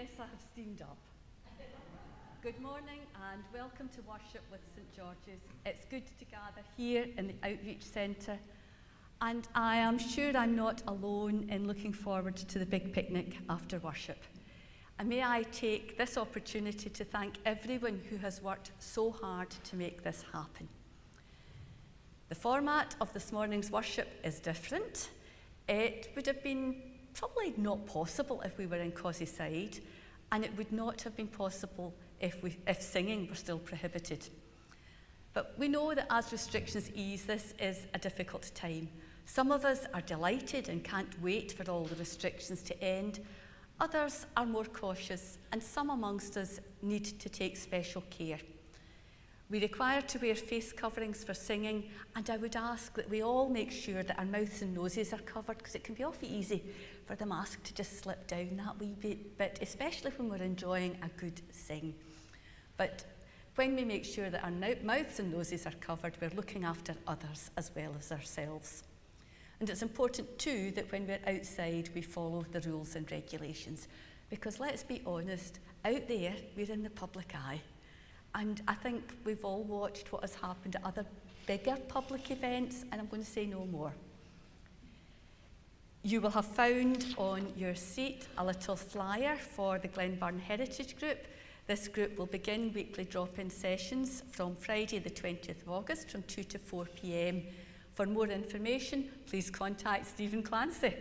Yes, I have steamed up. Good morning and welcome to worship with St George's. It's good to gather here in the Outreach Centre, and I am sure I'm not alone in looking forward to the big picnic after worship. And may I take this opportunity to thank everyone who has worked so hard to make this happen. The format of this morning's worship is different. It would have been probably not possible if we were in Cosyside, and it would not have been possible if singing were still prohibited. But we know that as restrictions ease, this is a difficult time. Some of us are delighted and can't wait for all the restrictions to end. Others are more cautious, and some amongst us need to take special care. We require to wear face coverings for singing, and I would ask that we all make sure that our mouths and noses are covered, because it can be awfully easy for the mask to just slip down that wee bit, especially when we're enjoying a good sing. But when we make sure that our mouths and noses are covered, we're looking after others as well as ourselves. And it's important too that when we're outside we follow the rules and regulations, because let's be honest, out there we're in the public eye, and I think we've all watched what has happened at other bigger public events, and I'm going to say no more. You will have found on your seat a little flyer for the Glenburn Heritage Group. This group will begin weekly drop-in sessions from Friday the 20th of August from 2 to 4 p.m. For more information, please contact Stephen Clancy.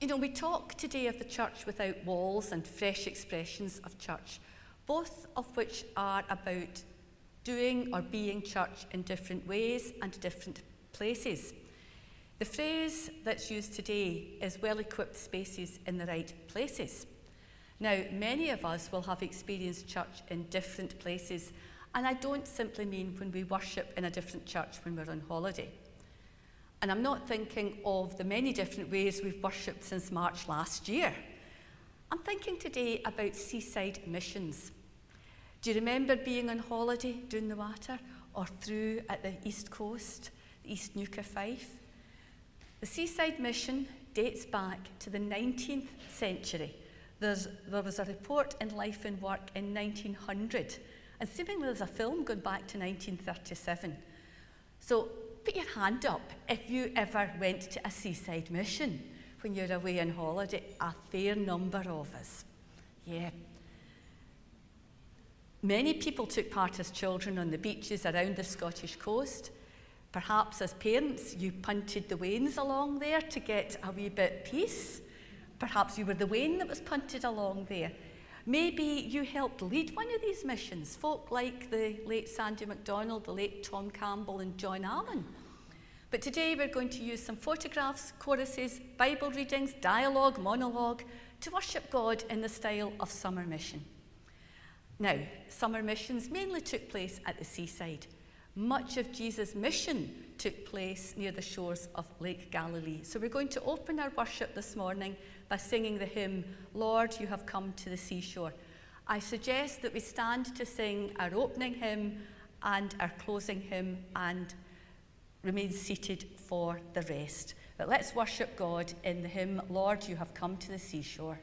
You know, we talk today of the church without walls and fresh expressions of church, both of which are about doing or being church in different ways and different places. The phrase that's used today is well-equipped spaces in the right places. Now, many of us will have experienced church in different places, and I don't simply mean when we worship in a different church when we're on holiday. And I'm not thinking of the many different ways we've worshipped since March last year. I'm thinking today about seaside missions. Do you remember being on holiday down the water or through at the East Coast, the East Nuka Fife? The seaside mission dates back to the 19th century. There was a report in Life and Work in 1900, and seemingly there's a film going back to 1937. So put your hand up if you ever went to a seaside mission when you're away on holiday, a fair number of us. Yeah. Many people took part as children on the beaches around the Scottish coast. Perhaps as parents you punted the wains along there to get a wee bit peace. Perhaps you were the wain that was punted along there. Maybe you helped lead one of these missions, folk like the late Sandy Macdonald, the late Tom Campbell and John Allen. But today we're going to use some photographs, choruses, Bible readings, dialogue, monologue to worship God in the style of summer mission. Now, summer missions mainly took place at the seaside. Much of Jesus' mission took place near the shores of Lake Galilee. So we're going to open our worship this morning by singing the hymn, Lord, You Have Come to the Seashore. I suggest that we stand to sing our opening hymn and our closing hymn and remain seated for the rest. But let's worship God in the hymn, Lord, You Have Come to the Seashore.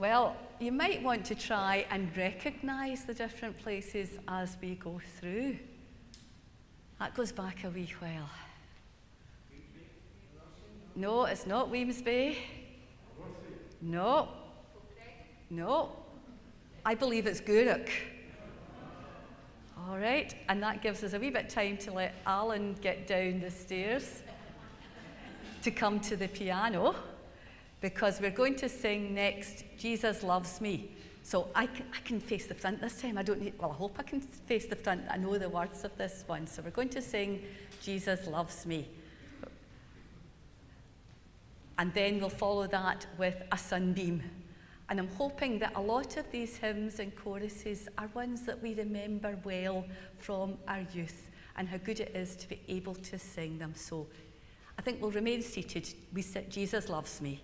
Well, you might want to try and recognise the different places as we go through. That goes back a wee while. No, it's not Weems Bay. No. No. I believe it's Goorook. All right, and that gives us a wee bit of time to let Alan get down the stairs to come to the piano, because we're going to sing next, Jesus Loves Me. So I can face the front this time. I don't need, well, I hope I can face the front. I know the words of this one. So we're going to sing Jesus Loves Me. And then we'll follow that with A Sunbeam. And I'm hoping that a lot of these hymns and choruses are ones that we remember well from our youth, and how good it is to be able to sing them. So I think we'll remain seated. We say, Jesus Loves Me.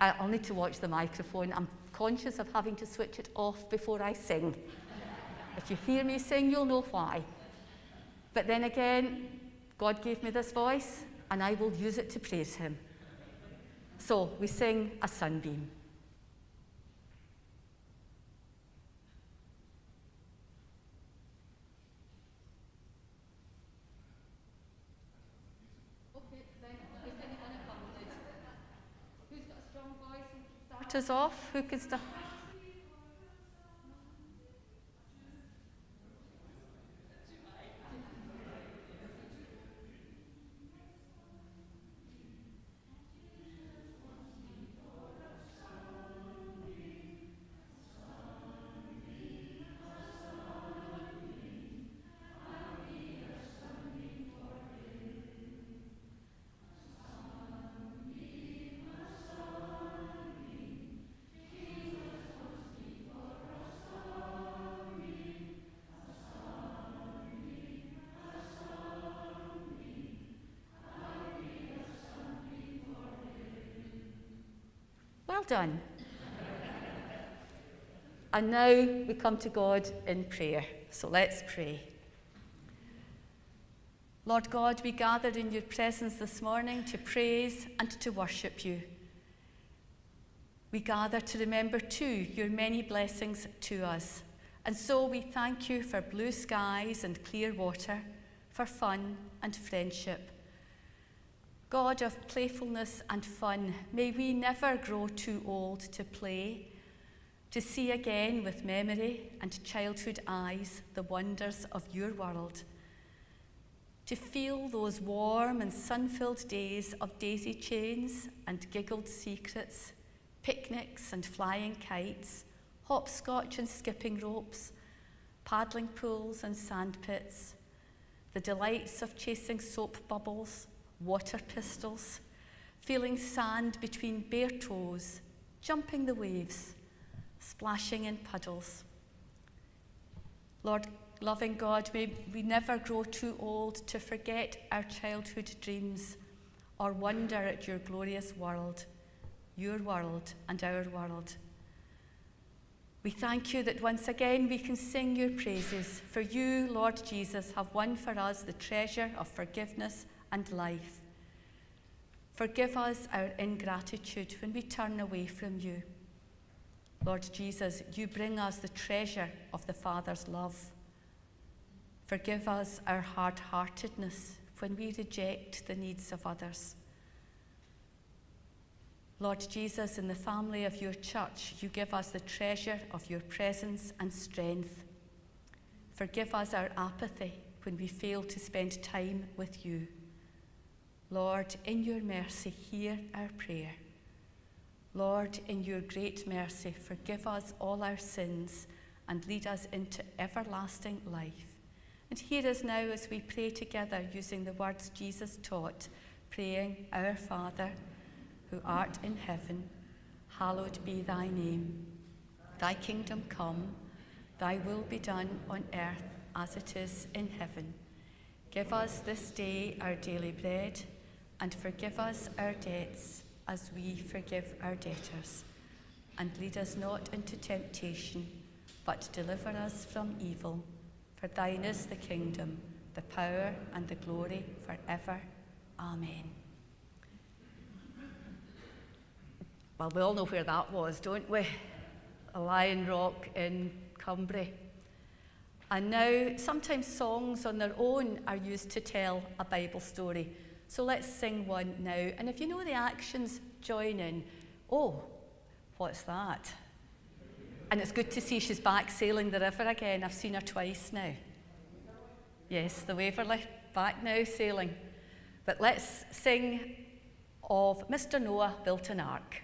I'll need to watch the microphone. I'm conscious of having to switch it off before I sing. If you hear me sing, you'll know why. But then again, God gave me this voice, and I will use it to praise him. So we sing A Sunbeam. Us off, who could start? Done. And now we come to God in prayer. So let's pray. Lord God, we gathered in your presence this morning to praise and to worship you. We gather to remember too your many blessings to us. And so we thank you for blue skies and clear water, for fun and friendship. God of playfulness and fun, may we never grow too old to play, to see again with memory and childhood eyes the wonders of your world, to feel those warm and sun-filled days of daisy chains and giggled secrets, picnics and flying kites, hopscotch and skipping ropes, paddling pools and sand pits, the delights of chasing soap bubbles, water pistols, feeling sand between bare toes, jumping the waves, splashing in puddles. Lord, loving God, may we never grow too old to forget our childhood dreams or wonder at your glorious world, your world and our world. We thank you that once again we can sing your praises, for you, Lord Jesus, have won for us the treasure of forgiveness and life. Forgive us our ingratitude when we turn away from you. Lord Jesus, you bring us the treasure of the Father's love. Forgive us our hard-heartedness when we reject the needs of others. Lord Jesus, in the family of your church, you give us the treasure of your presence and strength. Forgive us our apathy when we fail to spend time with you. Lord, in your mercy, hear our prayer. Lord, in your great mercy, forgive us all our sins and lead us into everlasting life. And hear us now as we pray together using the words Jesus taught, praying, Our Father, who art in heaven, hallowed be thy name. Thy kingdom come, thy will be done on earth as it is in heaven. Give us this day our daily bread, and forgive us our debts as we forgive our debtors. And lead us not into temptation, but deliver us from evil. For thine is the kingdom, the power, and the glory forever. Amen. Well, we all know where that was, don't we? A Lion Rock in Cumbria. And now, sometimes songs on their own are used to tell a Bible story. So let's sing one now. And if you know the actions, join in. Oh, what's that? And it's good to see she's back sailing the river again. I've seen her twice now. Yes, the Waverley, back now sailing. But let's sing of Mr. Noah Built an Ark.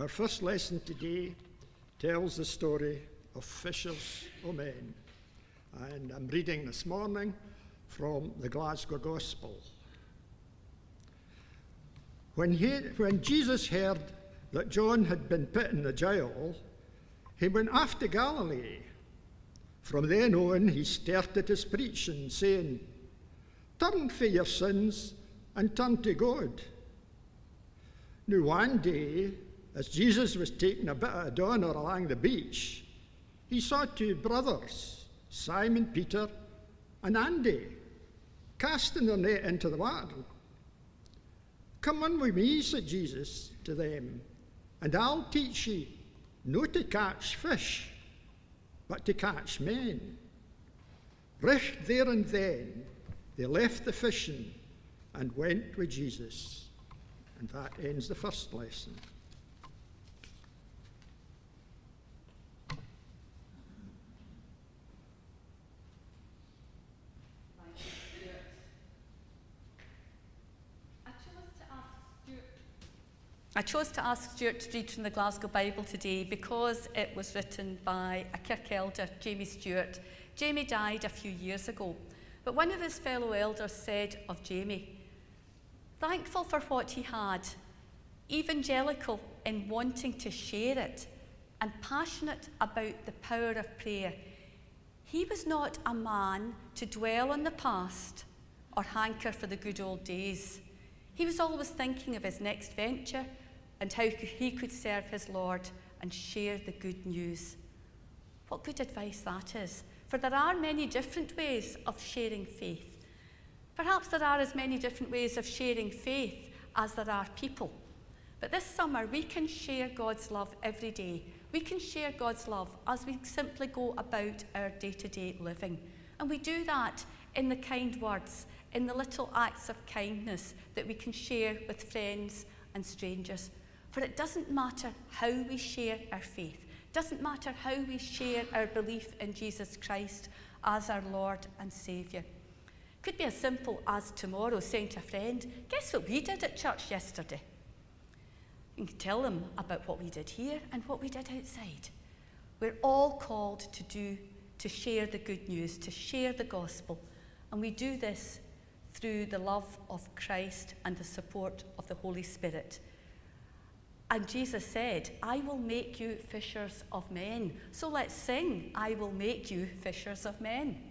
Our first lesson today tells the story of fishers of men, and I'm reading this morning from the Glasgow Gospel. When Jesus heard that John had been put in the jail, he went off to Galilee. From then on, he started his preaching, saying, "Turn for your sins and turn to God." Now one day, as Jesus was taking a bit of a donor along the beach, he saw two brothers, Simon Peter and Andy, casting their net into the water. "Come on with me," said Jesus to them, "and I'll teach you not to catch fish, but to catch men." Right there and then, they left the fishing and went with Jesus. And that ends the first lesson. I chose to ask Stuart to read from the Glasgow Bible today because it was written by a Kirk elder, Jamie Stewart. Jamie died a few years ago, but one of his fellow elders said of Jamie, "Thankful for what he had, evangelical in wanting to share it, and passionate about the power of prayer. He was not a man to dwell on the past or hanker for the good old days. He was always thinking of his next venture and how he could serve his Lord and share the good news." What good advice that is, for there are many different ways of sharing faith. Perhaps there are as many different ways of sharing faith as there are people. But this summer, we can share God's love every day. We can share God's love as we simply go about our day-to-day living. And we do that in the kind words, in the little acts of kindness that we can share with friends and strangers. For it doesn't matter how we share our faith, it doesn't matter how we share our belief in Jesus Christ as our Lord and Saviour. It could be as simple as tomorrow saying to a friend, "Guess what we did at church yesterday?" You can tell them about what we did here and what we did outside. We're all called to share the good news, to share the gospel, and we do this through the love of Christ and the support of the Holy Spirit. And Jesus said, "I will make you fishers of men." So let's sing, "I will make you fishers of men."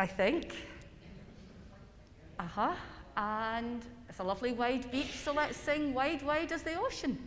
I think. And it's a lovely wide beach, so let's sing "Wide, Wide as the Ocean."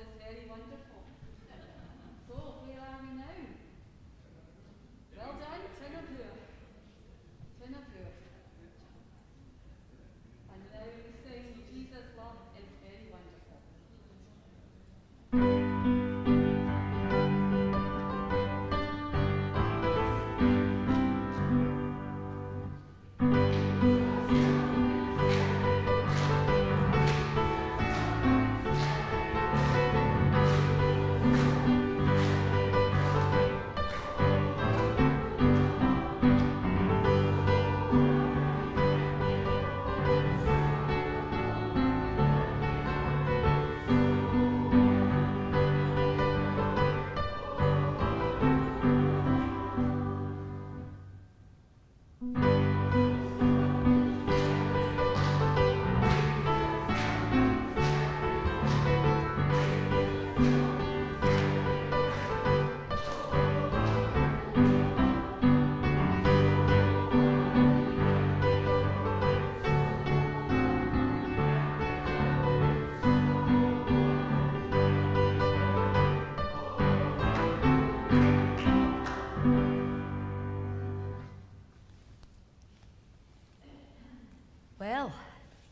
this very wonderful. So, where are we now? Well done, Tinabur. And now we sing Jesus' Love is Very Wonderful.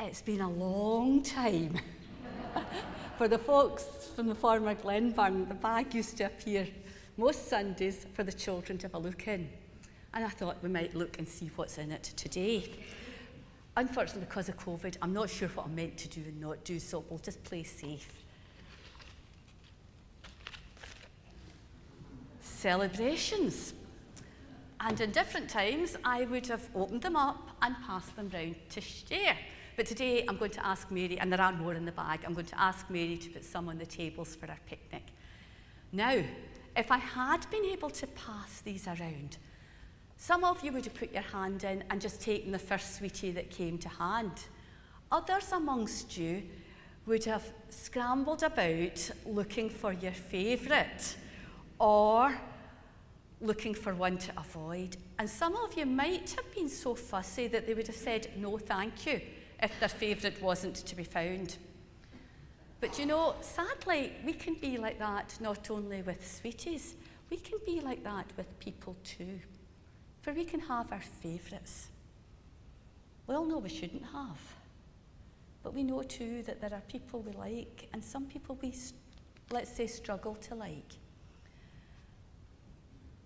It's been a long time. For the folks from the former Glenburn, the bag used to appear most Sundays for the children to have a look in. And I thought we might look and see what's in it today. Unfortunately, because of COVID, I'm not sure what I'm meant to do and not do, so we'll just play safe. Celebrations. And in different times, I would have opened them up and passed them round to share. But today I'm going to ask Mary, and there are more in the bag, I'm going to ask Mary to put some on the tables for our picnic. Now, if I had been able to pass these around, some of you would have put your hand in and just taken the first sweetie that came to hand. Others amongst you would have scrambled about looking for your favourite or looking for one to avoid. And some of you might have been so fussy that they would have said, no, thank you, if their favourite wasn't to be found. But you know, sadly, we can be like that not only with sweeties, we can be like that with people too. For we can have our favourites. We all know we shouldn't have. But we know too that there are people we like and some people we, let's say, struggle to like.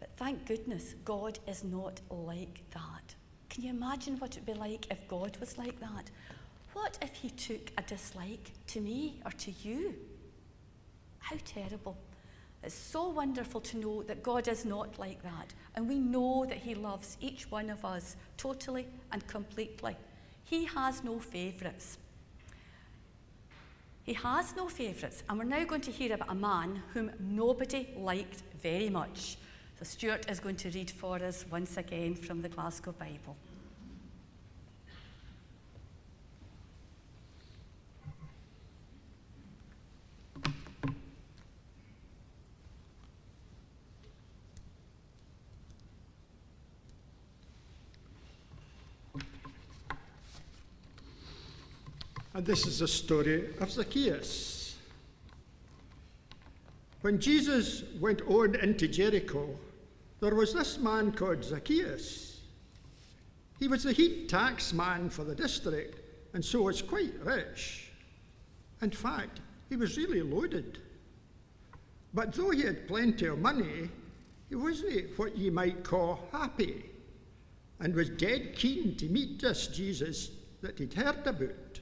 But thank goodness, God is not like that. Can you imagine what it would be like if God was like that? What if he took a dislike to me or to you? How terrible. It's so wonderful to know that God is not like that. And we know that he loves each one of us totally and completely. He has no favourites. He has no favourites. And we're now going to hear about a man whom nobody liked very much. Stuart is going to read for us once again from the Glasgow Bible. And this is the story of Zacchaeus. When Jesus went on into Jericho, there was this man called Zacchaeus. He was the head tax man for the district, and so was quite rich. In fact, he was really loaded. But though he had plenty of money, he wasn't what you might call happy, and was dead keen to meet this Jesus that he'd heard about.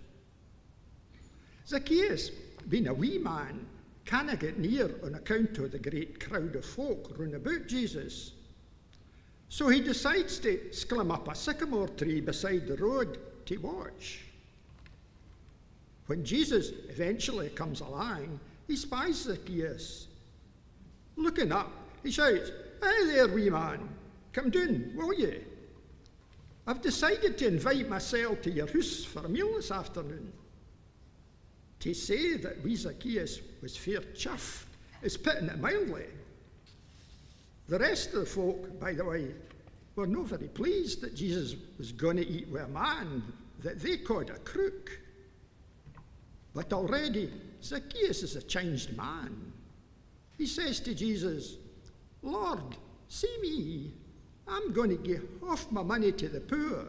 Zacchaeus, being a wee man, canna get near on account of the great crowd of folk round about Jesus. So he decides to sclimb up a sycamore tree beside the road to watch. When Jesus eventually comes along, he spies Zacchaeus. Looking up, he shouts, "Hey there, wee man, come down, will you? I've decided to invite myself to your house for a meal this afternoon." To say that wee Zacchaeus was fair chuff is putting it mildly. The rest of the folk, by the way, were not very pleased that Jesus was going to eat with a man that they called a crook. But already Zacchaeus is a changed man. He says to Jesus, Lord, see me. I'm going to give half my money to the poor,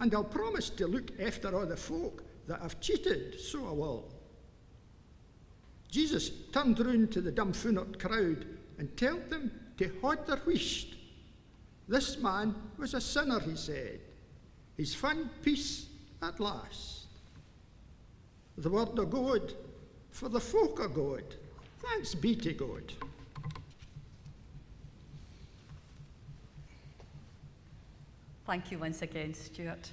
and I'll promise to look after all the folk that I've cheated, so I will. Jesus turned round to the dumbfounded crowd and told them to haud their wheesht. This man was a sinner, he said. He's found peace at last. The word of God for the folk of God. Thanks be to God. Thank you once again, Stuart.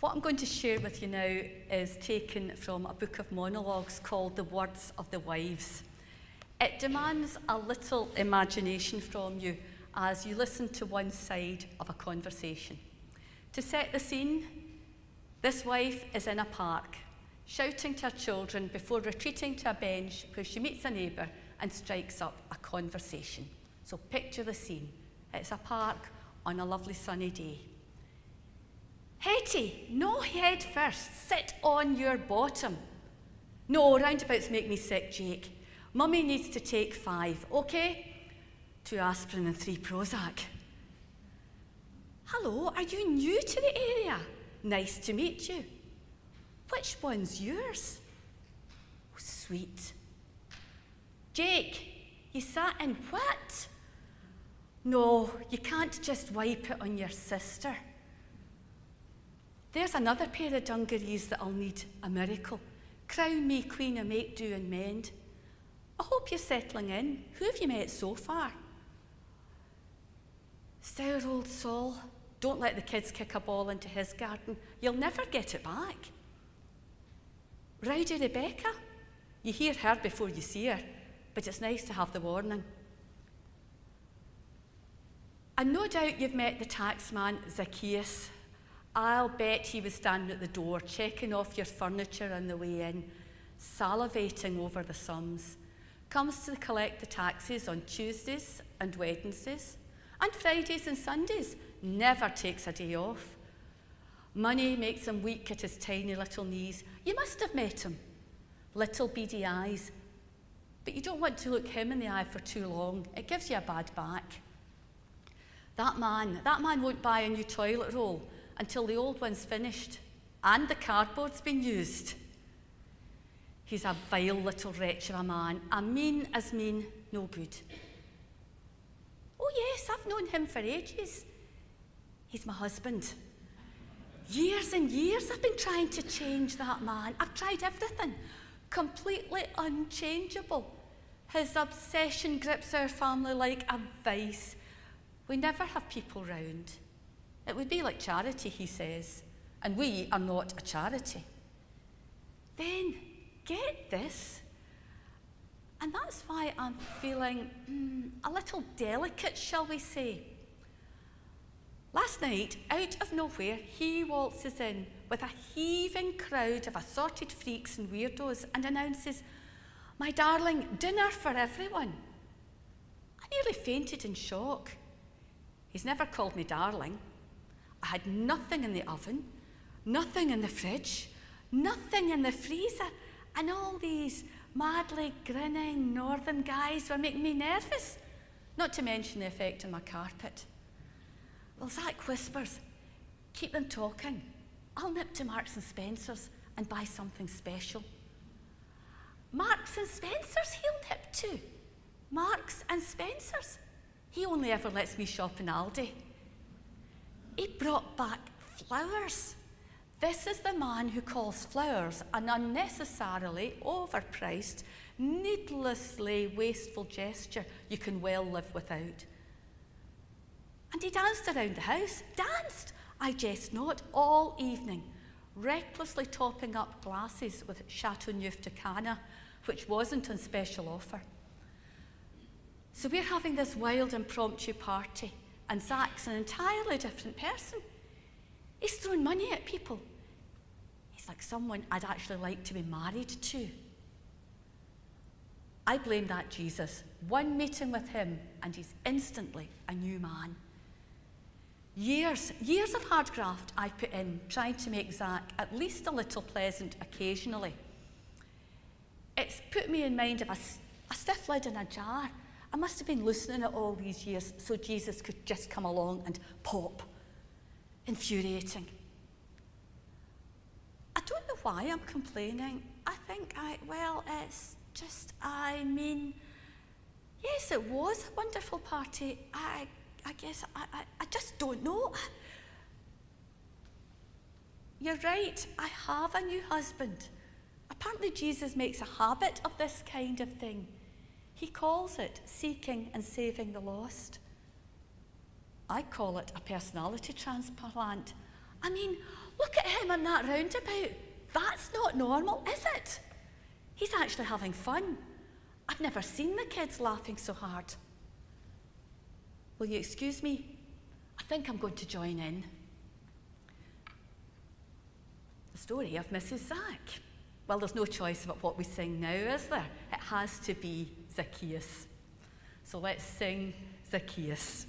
What I'm going to share with you now is taken from a book of monologues called The Words of the Wives. It demands a little imagination from you as you listen to one side of a conversation. To set the scene, this wife is in a park, shouting to her children before retreating to a bench where she meets a neighbour and strikes up a conversation. So picture the scene. It's a park on a lovely sunny day. Hetty, no head first, sit on your bottom. No, roundabouts make me sick, Jake. Mummy needs to take 5, okay? 2 aspirin and 3 Prozac. Hello, are you new to the area? Nice to meet you. Which one's yours? Oh, sweet. Jake, you sat in what? No, you can't just wipe it on your sister. There's another pair of dungarees that'll need a miracle. Crown me queen of make do and mend. I hope you're settling in. Who have you met so far? Sour old Sol, don't let the kids kick a ball into his garden. You'll never get it back. Rowdy Rebecca, you hear her before you see her, but it's nice to have the warning. And no doubt you've met the taxman, Zacchaeus. I'll bet he was standing at the door, checking off your furniture on the way in, salivating over the sums. Comes to collect the taxes on Tuesdays and Wednesdays, and Fridays and Sundays. Never takes a day off. Money makes him weak at his tiny little knees. You must have met him. Little beady eyes. But you don't want to look him in the eye for too long. It gives you a bad back. That man won't buy a new toilet roll until the old one's finished and the cardboard's been used. He's a vile little wretch of a man, a mean as mean, no good. Oh yes, I've known him for ages. He's my husband. Years and years I've been trying to change that man. I've tried everything, completely unchangeable. His obsession grips our family like a vice. We never have people round. It would be like charity, he says, and we are not a charity. Then, get this, and that's why I'm feeling a little delicate, shall we say. Last night, out of nowhere, he waltzes in with a heaving crowd of assorted freaks and weirdos and announces, my darling, dinner for everyone. I nearly fainted in shock. He's never called me darling. I had nothing in the oven, nothing in the fridge, nothing in the freezer, and all these madly grinning northern guys were making me nervous, not to mention the effect on my carpet. Well, Zach whispers, keep them talking. I'll nip to Marks and Spencer's and buy something special. Marks and Spencer's he'll nip to. Marks and Spencer's. He only ever lets me shop in Aldi. He brought back flowers. This is the man who calls flowers an unnecessarily overpriced, needlessly wasteful gesture you can well live without. And he danced around the house, danced, I jest not, all evening, recklessly topping up glasses with Châteauneuf-du-Pape, which wasn't on special offer. So we're having this wild impromptu party, and Zach's an entirely different person. He's thrown money at people. He's like someone I'd actually like to be married to. I blame that Jesus. One meeting with him, and he's instantly a new man. Years of hard graft I've put in, trying to make Zach at least a little pleasant occasionally, It's put me in mind of a stiff lid in a jar. I must have been loosening it all these years so Jesus could just come along and pop. Infuriating. I don't know why I'm complaining. I think it's just, I mean, yes, it was a wonderful party. I guess I just don't know. You're right, I have a new husband. Apparently Jesus makes a habit of this kind of thing. He calls it seeking and saving the lost. I call it a personality transplant. I mean, look at him on that roundabout. That's not normal, is it? He's actually having fun. I've never seen the kids laughing so hard. Will you excuse me? I think I'm going to join in. The story of Mrs. Zack. Well, there's no choice about what we sing now, is there? It has to be Zacchaeus. So let's sing Zacchaeus.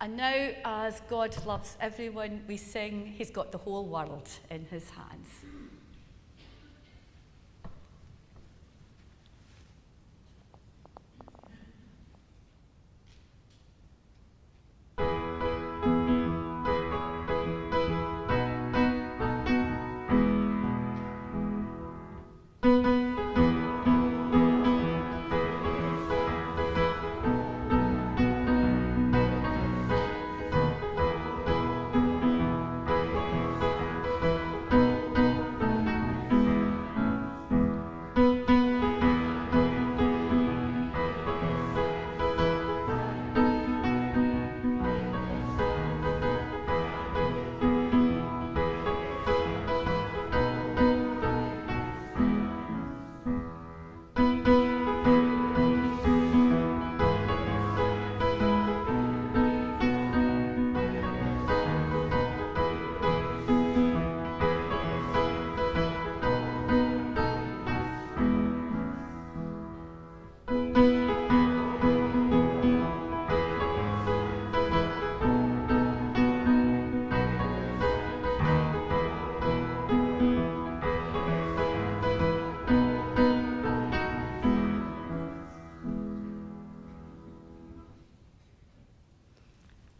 And now, as God loves everyone, we sing, He's got the whole world in His hands.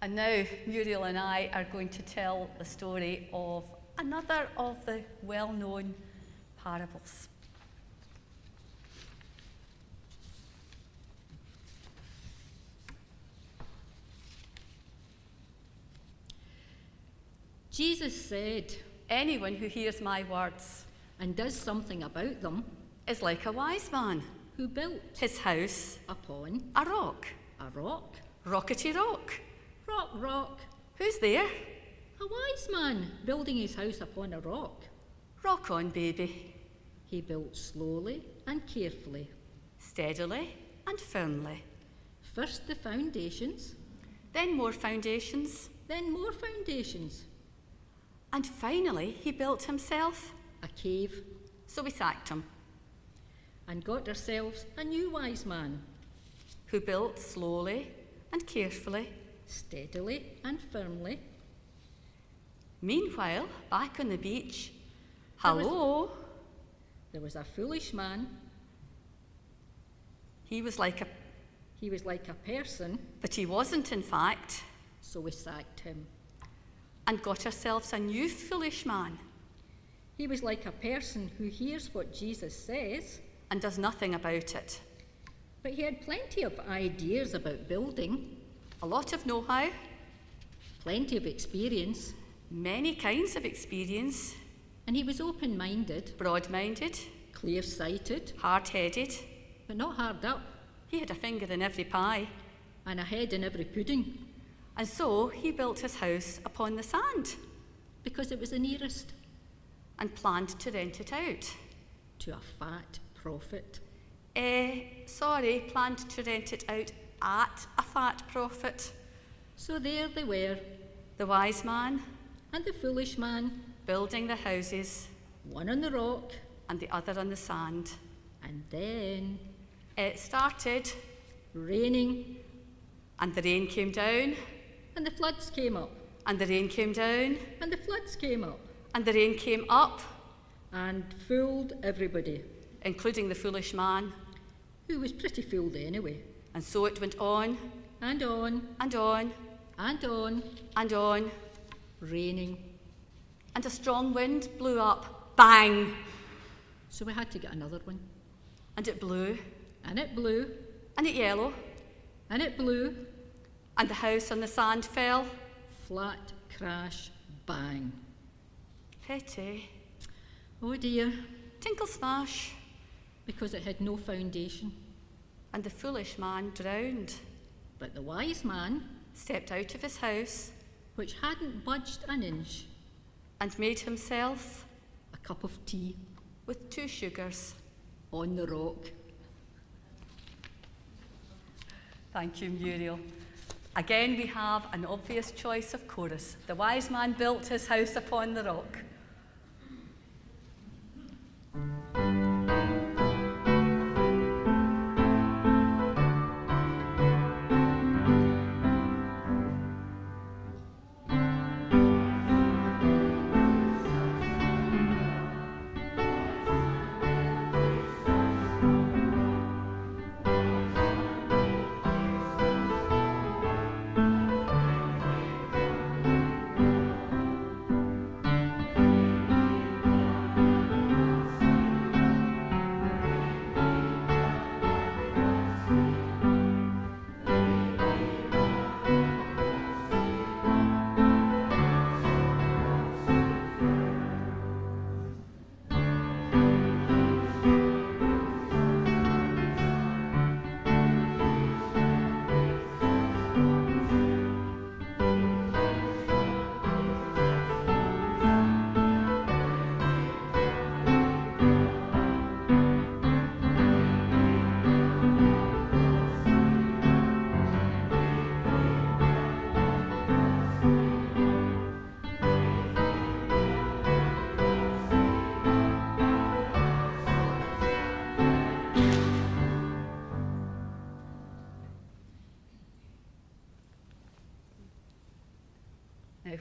And now Muriel and I are going to tell the story of another of the well-known parables. Jesus said, "Anyone who hears my words and does something about them is like a wise man who built his house upon a rock." A rock? Rockety rock. Rock, rock. Who's there? A wise man building his house upon a rock. Rock on, baby. He built slowly and carefully. Steadily and firmly. First the foundations. Then more foundations. Then more foundations. And finally he built himself a cave. So we sacked him. And got ourselves a new wise man. Who built slowly and carefully. Steadily and firmly. Meanwhile, back on the beach, hello, there was a foolish man. He was like a He was like a person. But he wasn't, in fact. So we sacked him. And got ourselves a new foolish man. He was like a person who hears what Jesus says and does nothing about it. But he had plenty of ideas about building. A lot of know-how. Plenty of experience. Many kinds of experience. And he was open-minded. Broad-minded. Clear-sighted. Hard-headed. But not hard up. He had a finger in every pie. And a head in every pudding. And so he built his house upon the sand. Because it was the nearest. And planned to rent it out. To a fat profit. Planned to rent it out at a fat profit. So there they were. The wise man. And the foolish man. Building the houses. One on the rock. And the other on the sand. And then... it started raining. And the rain came down. And the floods came up. And the rain came down. And the floods came up. And the rain came up. And fooled everybody. Including the foolish man. Who was pretty fooled anyway. And so it went on. And on. And on. And on. And on. Raining. And a strong wind blew up. Bang! So we had to get another one. And it blew. And it blew. And it yellowed. And it blew. And the house on the sand fell. Flat, crash, bang. Petty. Oh dear. Tinkle smash. Because it had no foundation. And the foolish man drowned. But the wise man stepped out of his house, which hadn't budged an inch, and made himself a cup of tea with 2 sugars on the rock. Thank you, Muriel. Again, we have an obvious choice of chorus. The wise man built his house upon the rock.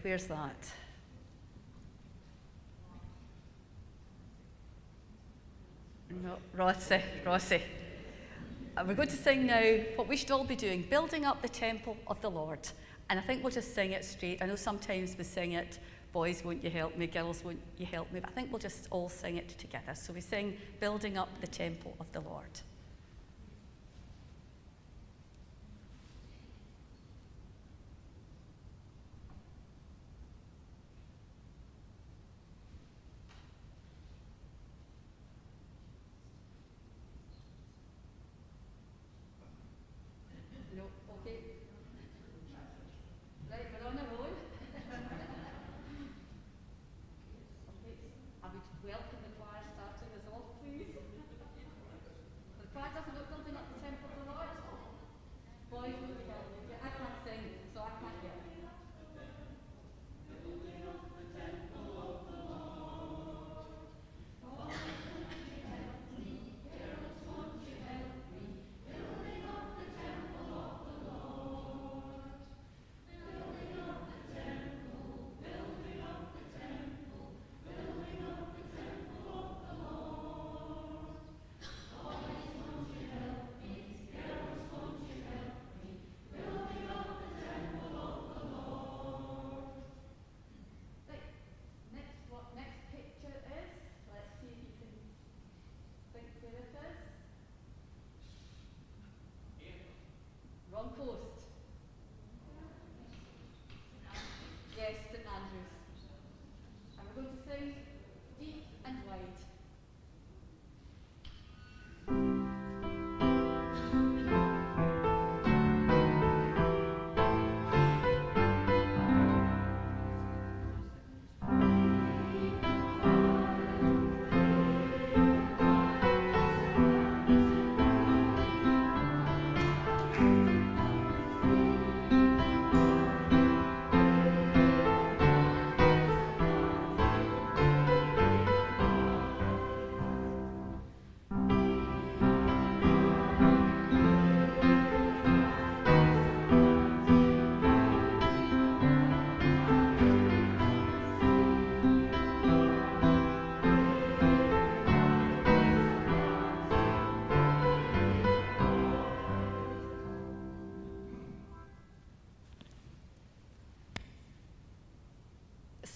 Where's that? No, Rossi. We're going to sing now what we should all be doing, building up the temple of the Lord. And I think we'll just sing it straight. I know sometimes we sing it, boys, won't you help me, girls, won't you help me? But I think we'll just all sing it together. So we sing, building up the temple of the Lord.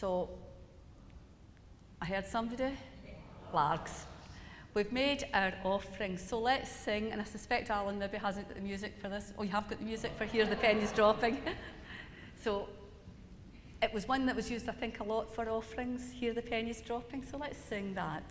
So I heard somebody? Largs. We've made our offering, so let's sing, and I suspect Alan maybe hasn't got the music for this. Oh, you have got the music for Here the Penny's Dropping. So it was one that was used, I think, a lot for offerings, Here the Penny's Dropping, so let's sing that.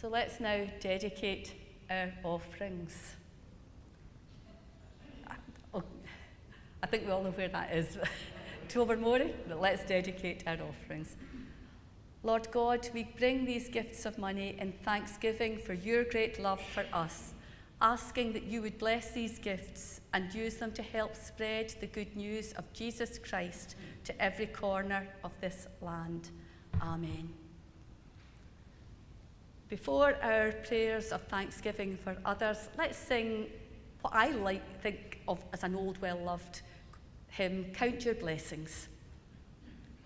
So let's now dedicate our offerings. I think we all know where that is. Tobermory, but let's dedicate our offerings. Lord God, we bring these gifts of money in thanksgiving for your great love for us, asking that you would bless these gifts and use them to help spread the good news of Jesus Christ to every corner of this land. Amen. Before our prayers of thanksgiving for others, let's sing what I think of as an old, well-loved hymn, Count Your Blessings.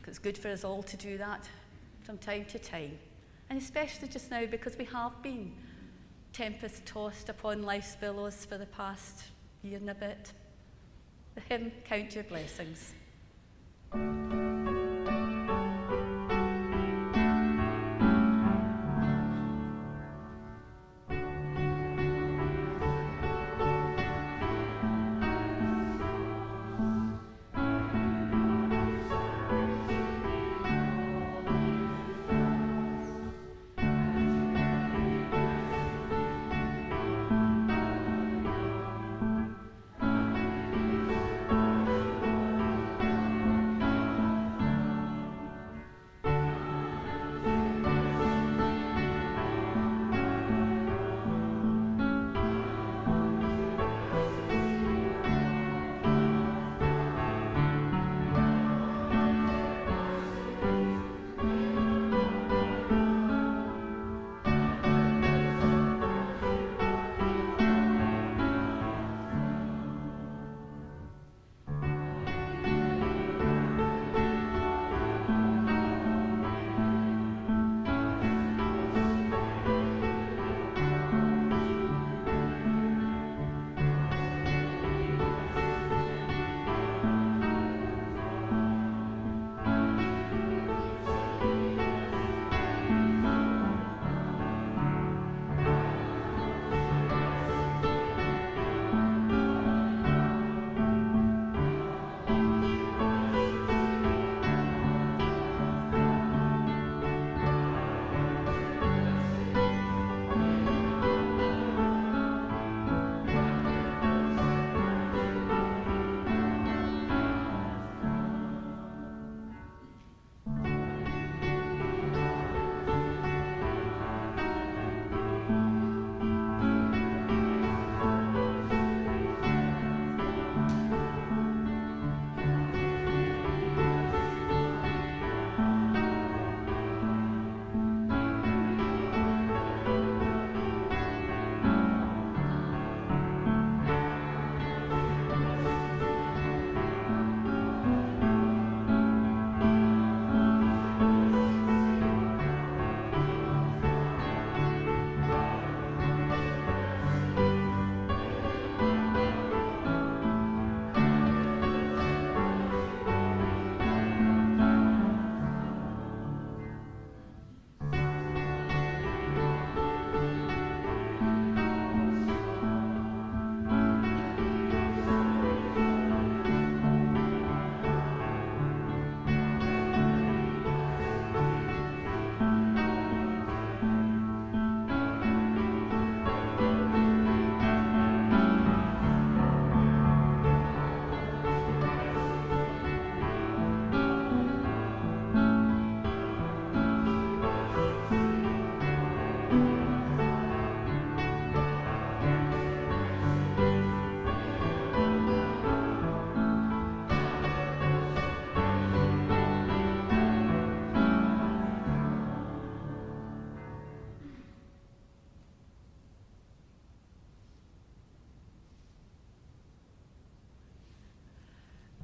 It's good for us all to do that from time to time, and especially just now because we have been tempest-tossed upon life's billows for the past year and a bit. The hymn, Count Your Blessings.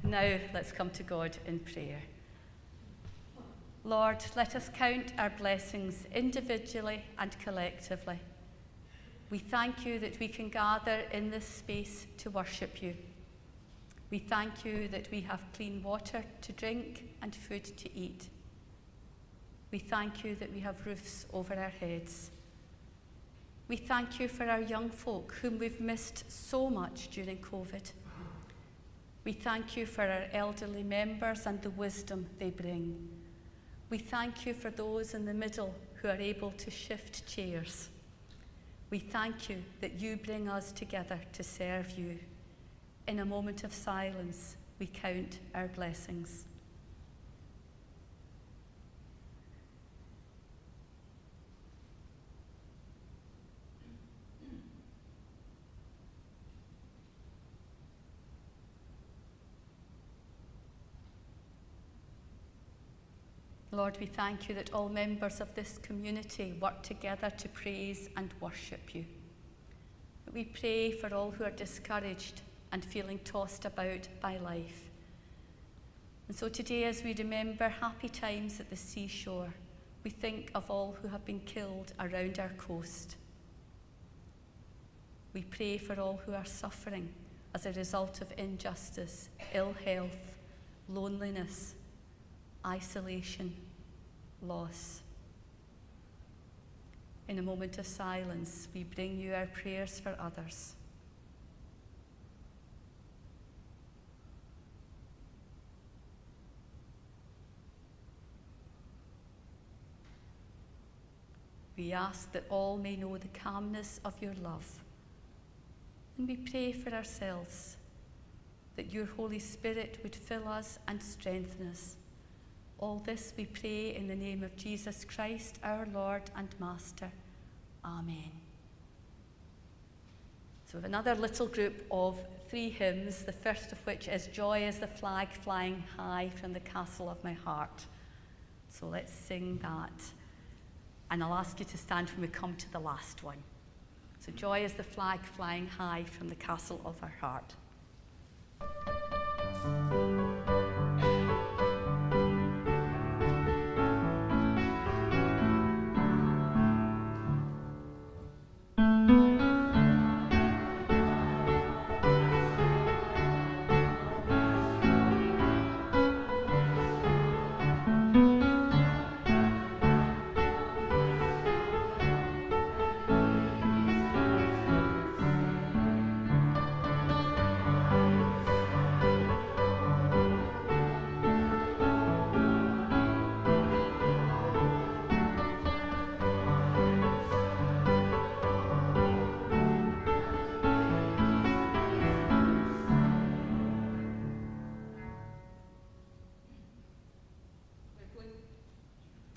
Now let's come to God in prayer. Lord, let us count our blessings individually and collectively. We thank you that we can gather in this space to worship you. We thank you that we have clean water to drink and food to eat. We thank you that we have roofs over our heads. We thank you for our young folk whom we've missed so much during COVID. We thank you for our elderly members and the wisdom they bring. We thank you for those in the middle who are able to shift chairs. We thank you that you bring us together to serve you. In a moment of silence, we count our blessings. Lord, we thank you that all members of this community work together to praise and worship you. We pray for all who are discouraged and feeling tossed about by life. And so today, as we remember happy times at the seashore, we think of all who have been killed around our coast. We pray for all who are suffering as a result of injustice, ill health, loneliness, isolation, loss. In a moment of silence, we bring you our prayers for others. We ask that all may know the calmness of your love. And we pray for ourselves that your Holy Spirit would fill us and strengthen us. All this we pray in the name of Jesus Christ, our Lord and Master. Amen. So we have another little group of three hymns, the first of which is Joy is the Flag Flying High from the Castle of My Heart. So let's sing that. And I'll ask you to stand when we come to the last one. So Joy is the Flag Flying High from the Castle of Our Heart.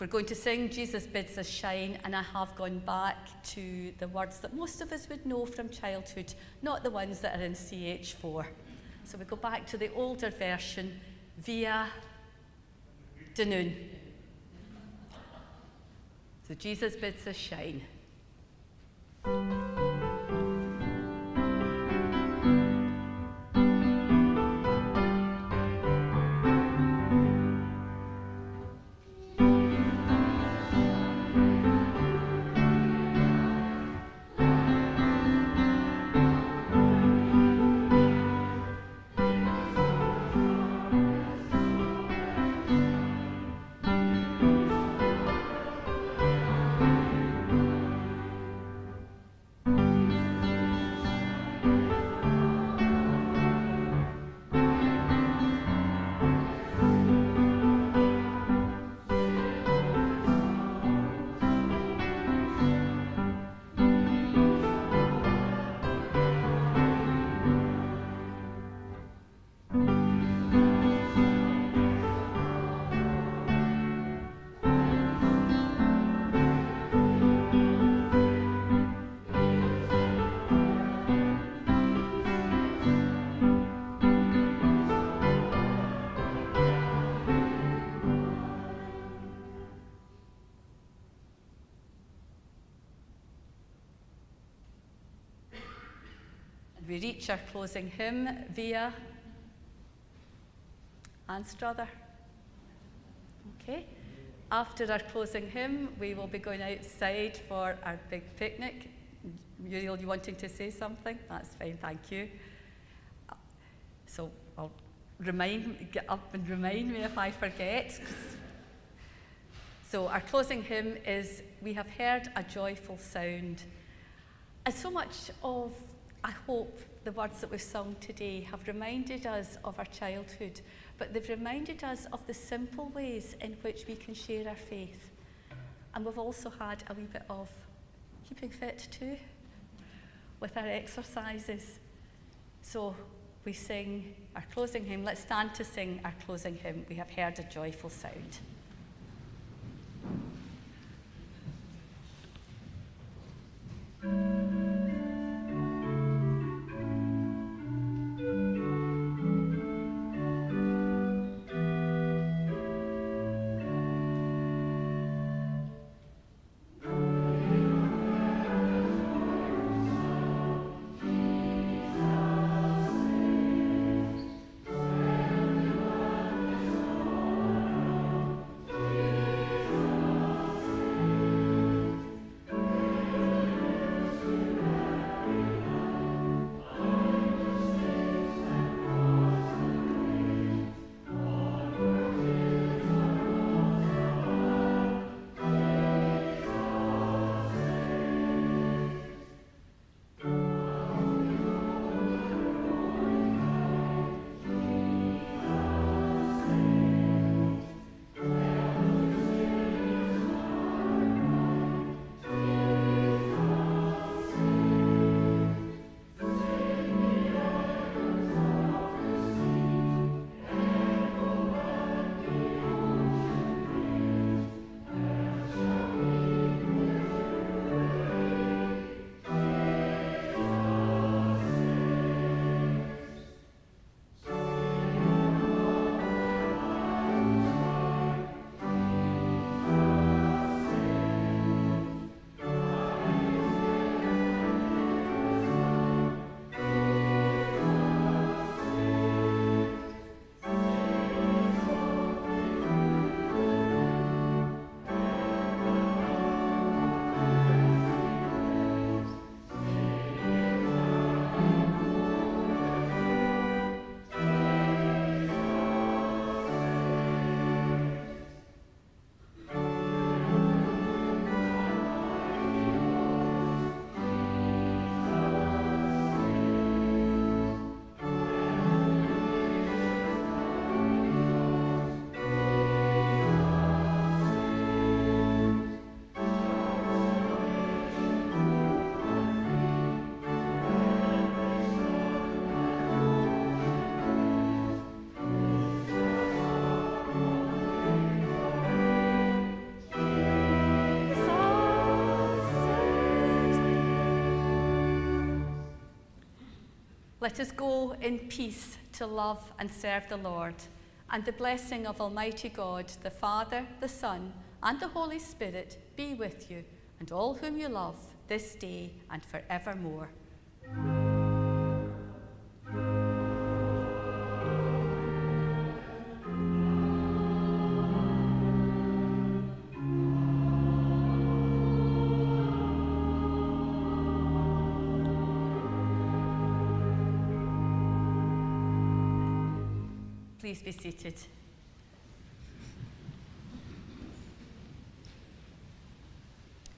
We're going to sing Jesus Bids Us Shine, and I have gone back to the words that most of us would know from childhood, not the ones that are in CH4. So we go back to the older version, via Danoon. So Jesus Bids Us Shine. We reach our closing hymn, via Anstruther. Okay. After our closing hymn, we will be going outside for our big picnic. Muriel, you wanting to say something? That's fine, thank you. So I'll get up and remind me if I forget. So our closing hymn is, "We Have Heard a Joyful Sound." And so much of, I hope, the words that we've sung today have reminded us of our childhood, but they've reminded us of the simple ways in which we can share our faith. And we've also had a wee bit of keeping fit too, with our exercises. So we sing our closing hymn. Let's stand to sing our closing hymn, "We Have Heard a Joyful Sound." Let us go in peace to love and serve the Lord, and the blessing of Almighty God, the Father, the Son, and the Holy Spirit be with you and all whom you love this day and forevermore. Please be seated.